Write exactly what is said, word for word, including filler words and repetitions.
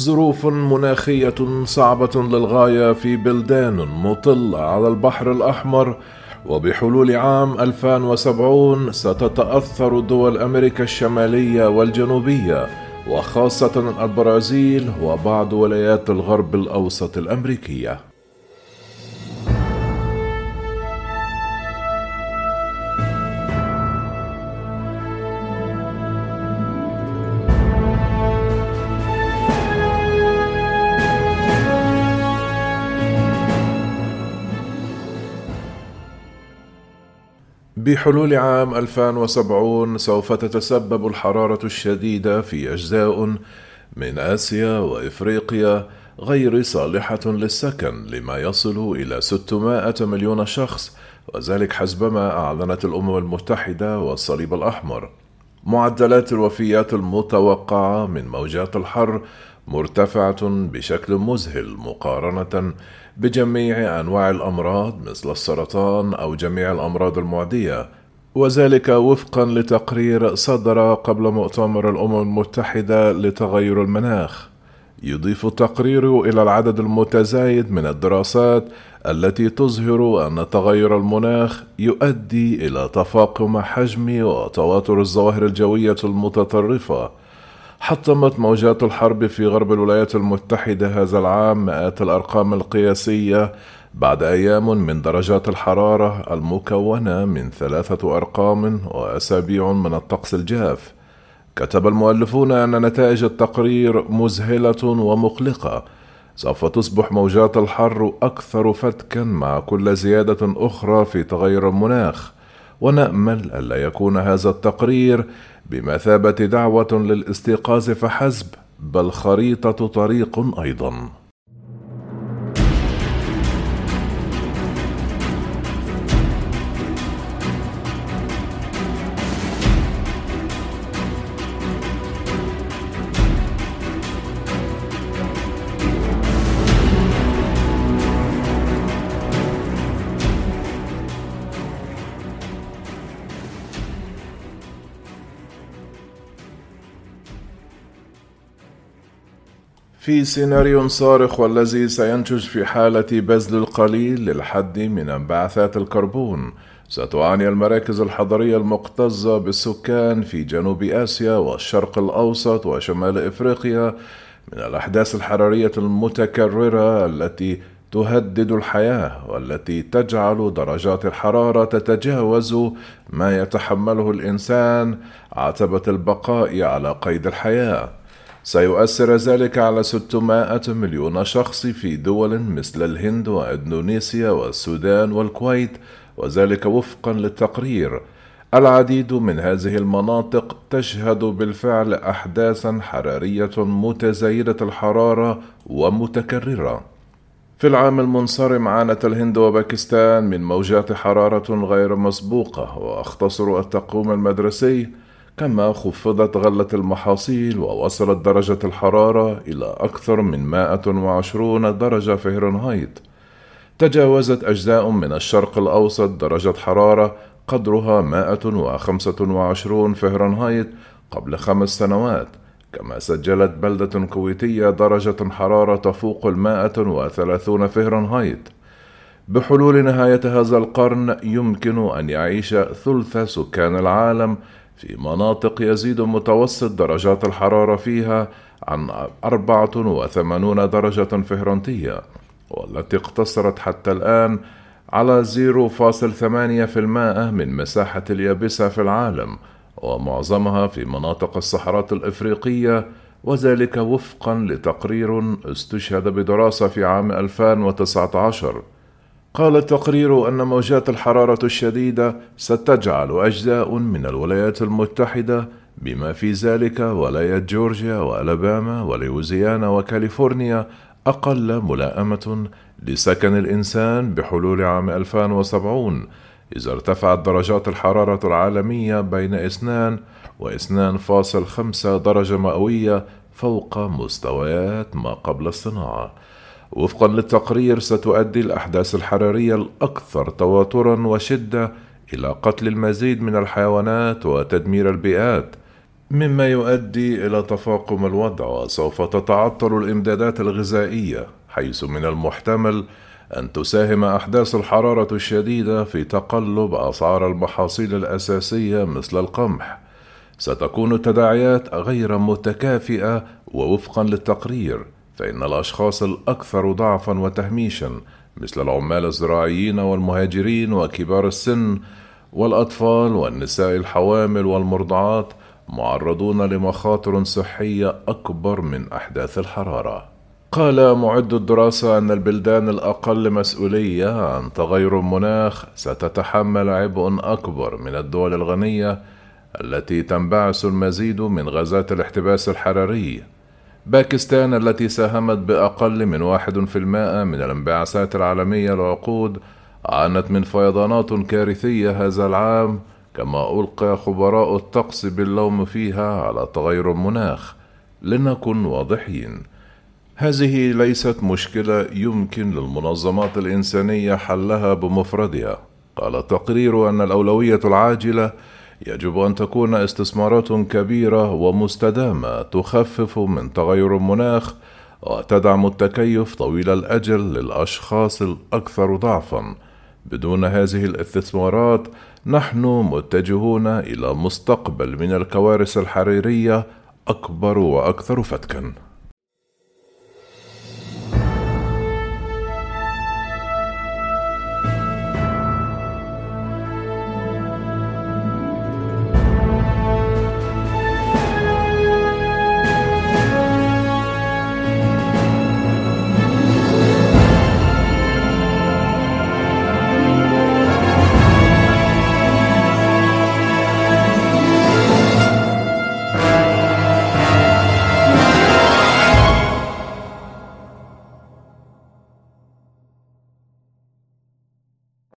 ظروف مناخية صعبة للغاية في بلدان مطلة على البحر الأحمر، وبحلول عام ألفين وسبعين ستتأثر دول أمريكا الشمالية والجنوبية وخاصة البرازيل وبعض ولايات الغرب الأوسط الأمريكية. بحلول عام ألفين وسبعين سوف تتسبب الحرارة الشديدة في أجزاء من آسيا وإفريقيا غير صالحة للسكن لما يصل إلى ستمائة مليون شخص، وذلك حسبما أعلنت الأمم المتحدة والصليب الأحمر. معدلات الوفيات المتوقعة من موجات الحر مرتفعة بشكل مذهل مقارنة بجميع أنواع الأمراض مثل السرطان أو جميع الأمراض المعدية، وذلك وفقا لتقرير صدر قبل مؤتمر الأمم المتحدة لتغير المناخ. يضيف التقرير إلى العدد المتزايد من الدراسات التي تظهر أن تغير المناخ يؤدي إلى تفاقم حجم وتواتر الظواهر الجوية المتطرفة. حطمت موجات الحرب في غرب الولايات المتحدة هذا العام مئات الأرقام القياسية بعد أيام من درجات الحرارة المكونة من ثلاثة أرقام وأسابيع من الطقس الجاف. كتب المؤلفون أن نتائج التقرير مذهلة ومقلقة. سوف تصبح موجات الحر أكثر فتكا مع كل زيادة أخرى في تغير المناخ، ونأمل ألا يكون هذا التقرير بمثابة دعوة للاستيقاظ فحسب، بل خريطة طريق أيضا. في سيناريو صارخ والذي سينتج في حالة بذل القليل للحد من انبعاثات الكربون، ستعاني المراكز الحضرية المكتظة بالسكان في جنوب آسيا والشرق الأوسط وشمال إفريقيا من الأحداث الحرارية المتكررة التي تهدد الحياة والتي تجعل درجات الحرارة تتجاوز ما يتحمله الإنسان عتبة البقاء على قيد الحياة. سيؤثر ذلك على ستمائة مليون شخص في دول مثل الهند وإندونيسيا والسودان والكويت، وذلك وفقا للتقرير. العديد من هذه المناطق تشهد بالفعل أحداثا حرارية متزايدة الحرارة ومتكررة. في العام المنصرم عانت الهند وباكستان من موجات حرارة غير مسبوقة، واختصر التقويم المدرسي، كما خفضت غلة المحاصيل ووصلت درجة الحرارة إلى أكثر من مائة وعشرين درجة فهرنهايت. تجاوزت أجزاء من الشرق الأوسط درجة حرارة قدرها مائة وخمسة وعشرين فهرنهايت قبل خمس سنوات، كما سجلت بلدة كويتية درجة حرارة تفوق المائة وثلاثين فهرنهايت. بحلول نهاية هذا القرن يمكن أن يعيش ثلث سكان العالم في مناطق يزيد متوسط درجات الحرارة فيها عن أربعة وثمانين درجة فهرنهايت، والتي اقتصرت حتى الآن على صفر فاصل ثمانية بالمئة من مساحة اليابسة في العالم، ومعظمها في مناطق الصحراء الإفريقية، وذلك وفقا لتقرير استشهد بدراسة في عام ألفين وتسعة عشر. قال التقرير أن موجات الحرارة الشديدة ستجعل أجزاء من الولايات المتحدة بما في ذلك ولاية جورجيا وألاباما ولويزيانا وكاليفورنيا أقل ملائمة لسكن الإنسان بحلول عام ألفين وسبعين، إذا ارتفعت درجات الحرارة العالمية بين اثنين وعشرين فاصل خمسة درجة مئوية فوق مستويات ما قبل الصناعة. وفقا للتقرير ستؤدي الأحداث الحرارية الأكثر تواترا وشدة إلى قتل المزيد من الحيوانات وتدمير البيئات، مما يؤدي إلى تفاقم الوضع، وسوف تتعطل الإمدادات الغذائية، حيث من المحتمل أن تساهم أحداث الحرارة الشديدة في تقلب أسعار المحاصيل الأساسية مثل القمح. ستكون التداعيات غير متكافئة، ووفقا للتقرير فإن الأشخاص الأكثر ضعفا وتهميشا مثل العمال الزراعيين والمهاجرين وكبار السن والأطفال والنساء الحوامل والمرضعات معرضون لمخاطر صحية أكبر من أحداث الحرارة. قال معد الدراسة أن البلدان الأقل مسؤولية عن تغير المناخ ستتحمل عبء أكبر من الدول الغنية التي تنبعث المزيد من غازات الاحتباس الحراري. باكستان التي ساهمت بأقل من واحد في المائة من الانبعاثات العالمية لعقود عانت من فيضانات كارثية هذا العام، كما ألقى خبراء الطقس باللوم فيها على تغير المناخ. لنكن واضحين، هذه ليست مشكلة يمكن للمنظمات الإنسانية حلها بمفردها. قال التقرير أن الأولوية العاجلة يجب أن تكون استثمارات كبيرة ومستدامة تخفف من تغير المناخ وتدعم التكيف طويل الأجل للأشخاص الأكثر ضعفاً. بدون هذه الاستثمارات نحن متجهون إلى مستقبل من الكوارث الحرارية أكبر وأكثر فتكاً.